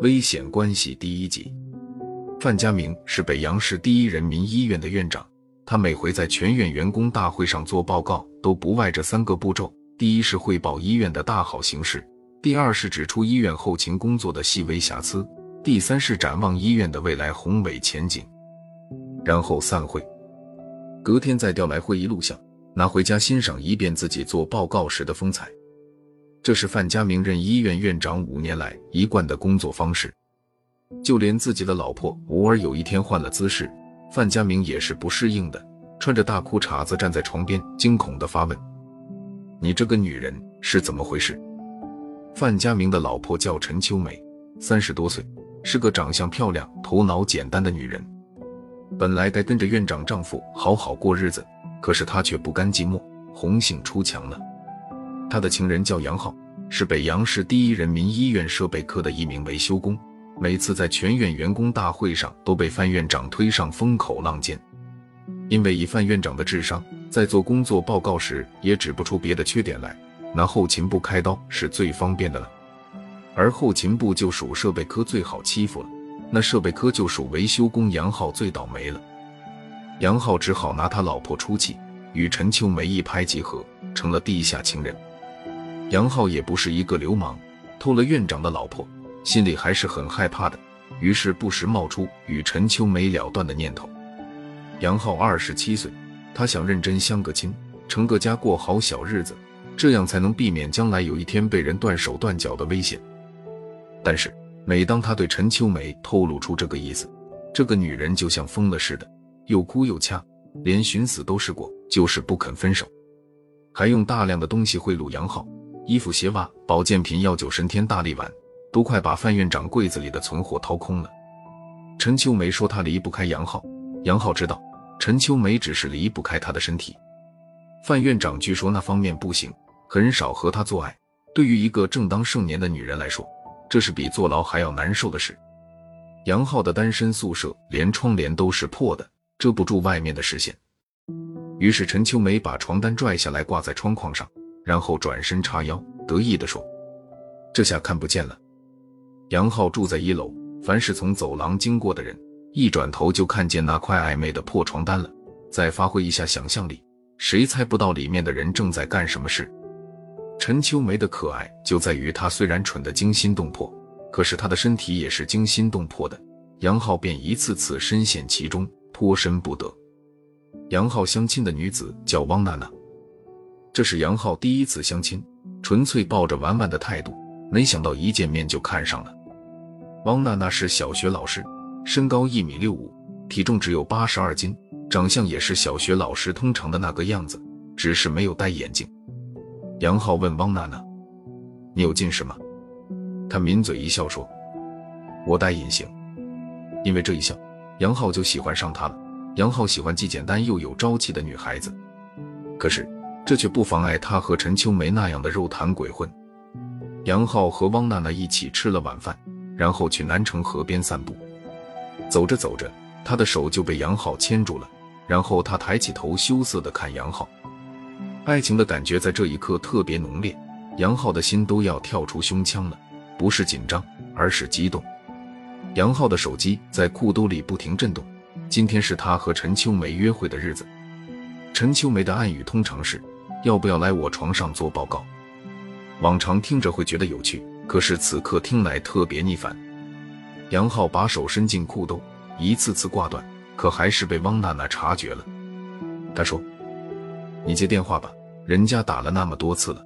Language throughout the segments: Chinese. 危险关系第一集。范家明是北洋市第一人民医院的院长，他每回在全院员工大会上做报告都不外这3个步骤：第一是汇报医院的大好形势，第二是指出医院后勤工作的细微瑕疵，第三是展望医院的未来宏伟前景，然后散会，隔天再调来会议录像，拿回家欣赏一遍自己做报告时的风采。这是范家明任医院院长5年来一贯的工作方式。就连自己的老婆偶尔有一天换了姿势，范家明也是不适应的，穿着大裤衩子站在床边，惊恐地发问：你这个女人是怎么回事？范家明的老婆叫陈秋梅，30多岁，是个长相漂亮、头脑简单的女人。本来该跟着院长丈夫好好过日子，可是她却不甘寂寞，红杏出墙了。他的情人叫杨浩，是北洋市第一人民医院设备科的一名维修工，每次在全院员工大会上都被范院长推上风口浪尖。因为以范院长的智商，在做工作报告时也指不出别的缺点来，拿后勤部开刀是最方便的了。而后勤部就属设备科最好欺负了，那设备科就属维修工杨浩最倒霉了。杨浩只好拿他老婆出气，与陈秋梅一拍即合，成了地下情人。杨浩也不是一个流氓，偷了院长的老婆，心里还是很害怕的，于是不时冒出与陈秋梅了断的念头。杨浩27岁，他想认真相个亲，成个家，过好小日子，这样才能避免将来有一天被人断手断脚的危险。但是，每当他对陈秋梅透露出这个意思，这个女人就像疯了似的，又哭又掐，连寻死都试过，就是不肯分手，还用大量的东西贿赂杨浩。衣服、鞋袜、保健品、药酒、神天大力丸，都快把范院长柜子里的存货掏空了。陈秋梅说她离不开杨浩，杨浩知道陈秋梅只是离不开她的身体。范院长据说那方面不行，很少和她做爱，对于一个正当盛年的女人来说，这是比坐牢还要难受的事。杨浩的单身宿舍连窗帘都是破的，遮不住外面的视线，于是陈秋梅把床单拽下来挂在窗框上，然后转身叉腰，得意地说：这下看不见了。杨浩住在1楼，凡是从走廊经过的人，一转头就看见那块暧昧的破床单了。再发挥一下想象力，谁猜不到里面的人正在干什么事？陈秋梅的可爱就在于她虽然蠢得惊心动魄，可是她的身体也是惊心动魄的，杨浩便一次次深陷其中，脱身不得。杨浩相亲的女子叫汪娜娜，这是杨浩第一次相亲，纯粹抱着玩玩的态度，没想到一见面就看上了。汪娜娜是小学老师，身高1.65米，体重只有82斤，长相也是小学老师通常的那个样子，只是没有戴眼镜。杨浩问汪娜娜：你有近视吗？她抿嘴一笑说：我戴隐形。因为这一笑，杨浩就喜欢上她了。杨浩喜欢既简单又有朝气的女孩子，可是这却不妨碍他和陈秋梅那样的肉谈鬼混。杨浩和汪娜娜一起吃了晚饭，然后去南城河边散步。走着走着，他的手就被杨浩牵住了，然后他抬起头羞涩地看杨浩。爱情的感觉在这一刻特别浓烈，杨浩的心都要跳出胸腔了，不是紧张，而是激动。杨浩的手机在裤兜里不停震动，今天是他和陈秋梅约会的日子。陈秋梅的暗语通常是：要不要来我床上做报告？往常听着会觉得有趣，可是此刻听来特别逆反。杨浩把手伸进裤兜，一次次挂断，可还是被汪娜娜察觉了。他说：你接电话吧，人家打了那么多次了。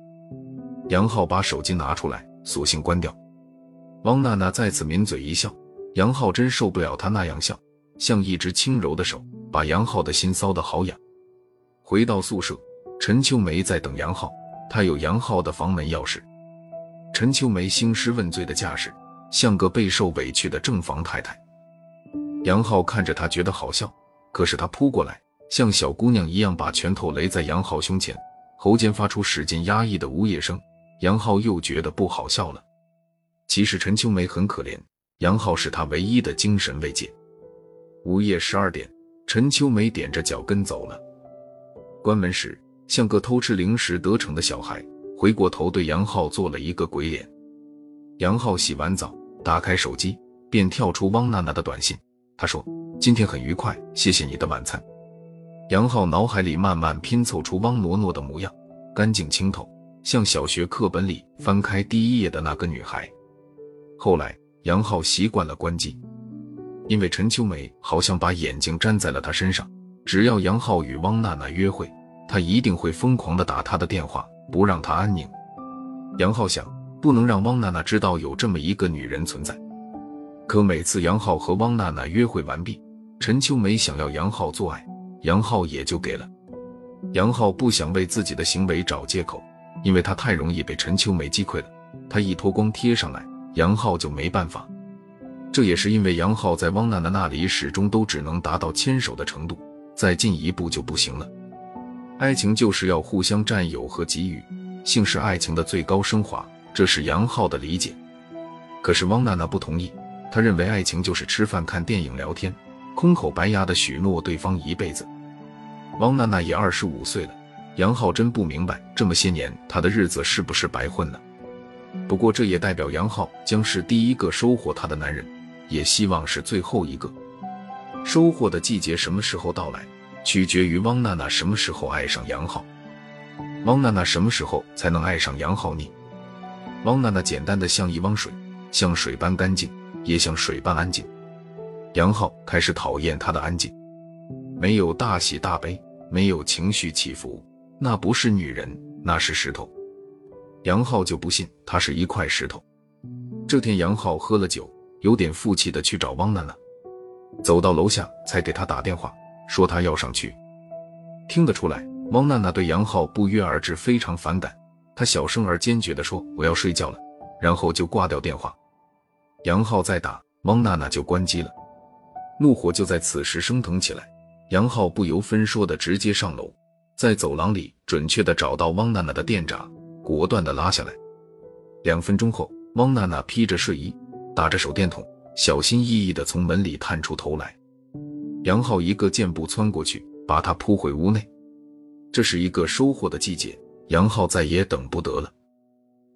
杨浩把手机拿出来，索性关掉。汪娜娜再次抿嘴一笑，杨浩真受不了她那样笑，像一只轻柔的手，把杨浩的心搔得好痒。回到宿舍，陈秋梅在等杨浩，她有杨浩的房门钥匙。陈秋梅兴师问罪的架势，像个备受委屈的正房太太。杨浩看着她觉得好笑，可是她扑过来，像小姑娘一样把拳头擂在杨浩胸前，喉间发出使劲压抑的呜咽声。杨浩又觉得不好笑了。其实陈秋梅很可怜，杨浩是她唯一的精神慰藉。午夜12点，陈秋梅踮着脚跟走了。关门时像个偷吃零食得逞的小孩，回过头对杨浩做了一个鬼脸。杨浩洗完澡，打开手机，便跳出汪娜娜的短信。她说：“今天很愉快，谢谢你的晚餐。”杨浩脑海里慢慢拼凑出汪挪挪的模样，干净清透，像小学课本里翻开第一页的那个女孩。后来，杨浩习惯了关机，因为陈秋梅好像把眼睛粘在了他身上。只要杨浩与汪娜娜约会，他一定会疯狂地打她的电话，不让她安宁。杨浩想，不能让汪娜娜知道有这么一个女人存在。可每次杨浩和汪娜娜约会完毕，陈秋梅想要杨浩做爱，杨浩也就给了。杨浩不想为自己的行为找借口，因为他太容易被陈秋梅击溃了。他一脱光贴上来，杨浩就没办法。这也是因为杨浩在汪娜娜那里始终都只能达到牵手的程度，再进一步就不行了。爱情就是要互相占有和给予，性是爱情的最高升华，这是杨浩的理解。可是汪娜娜不同意，她认为爱情就是吃饭、看电影、聊天，空口白牙的许诺对方一辈子。汪娜娜也25岁了，杨浩真不明白这么些年她的日子是不是白混了。不过这也代表杨浩将是第一个收获她的男人，也希望是最后一个。收获的季节什么时候到来，取决于汪娜娜什么时候爱上杨浩。汪娜娜什么时候才能爱上杨浩呢？汪娜娜简单的像一汪水，像水般干净，也像水般安静。杨浩开始讨厌她的安静，没有大喜大悲，没有情绪起伏，那不是女人，那是石头。杨浩就不信她是一块石头。这天杨浩喝了酒，有点负气的去找汪娜娜，走到楼下才给她打电话，说她要上去。听得出来，汪娜娜对杨浩不约而至非常反感，她小声而坚决地说：“我要睡觉了。”然后就挂掉电话。杨浩再打，汪娜娜就关机了。怒火就在此时升腾起来，杨浩不由分说的直接上楼，在走廊里准确地找到汪娜娜的电闸，果断地拉下来。2分钟后，汪娜娜披着睡衣，打着手电筒，小心翼翼地从门里探出头来。杨浩一个箭步窜过去，把她扑回屋内。这是一个收获的季节，杨浩再也等不得了。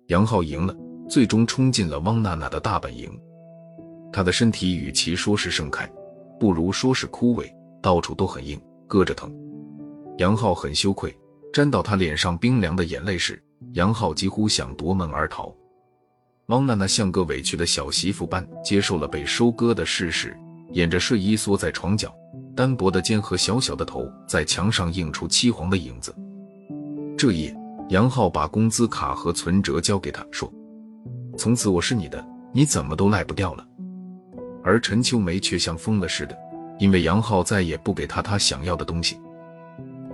杨浩赢了，最终冲进了汪娜娜的大本营。她的身体与其说是盛开，不如说是枯萎，到处都很硬，硌着疼。杨浩很羞愧，沾到她脸上冰凉的眼泪时，杨浩几乎想夺门而逃。汪娜娜像个委屈的小媳妇般接受了被收割的事实，掩着睡衣缩在床角，单薄的肩和小小的头在墙上映出漆黄的影子。这夜，杨浩把工资卡和存折交给她，说：“从此我是你的，你怎么都赖不掉了。”而陈秋梅却像疯了似的，因为杨浩再也不给她想要的东西。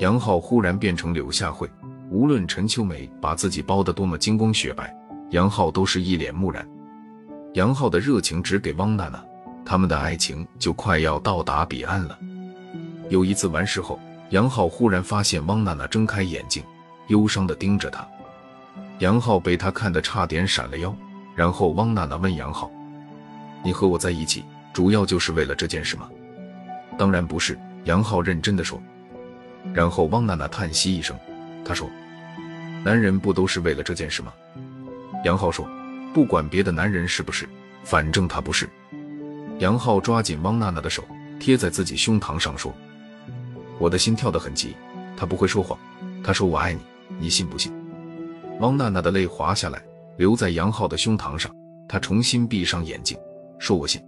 杨浩忽然变成柳下惠，无论陈秋梅把自己包得多么金光雪白，杨浩都是一脸木然。杨浩的热情只给汪娜娜，他们的爱情就快要到达彼岸了。有一次完事后，杨浩忽然发现汪娜娜睁开眼睛，忧伤地盯着他。杨浩被他看得差点闪了腰，然后汪娜娜问杨浩：“你和我在一起，主要就是为了这件事吗？”“当然不是。”杨浩认真地说。然后汪娜娜叹息一声，她说：“男人不都是为了这件事吗？”杨浩说：“不管别的男人是不是，反正他不是。”杨浩抓紧汪娜娜的手，贴在自己胸膛上说：“我的心跳得很急，他不会说谎，他说我爱你，你信不信？”汪娜娜的泪滑下来，留在杨浩的胸膛上，她重新闭上眼睛，说：“我信。”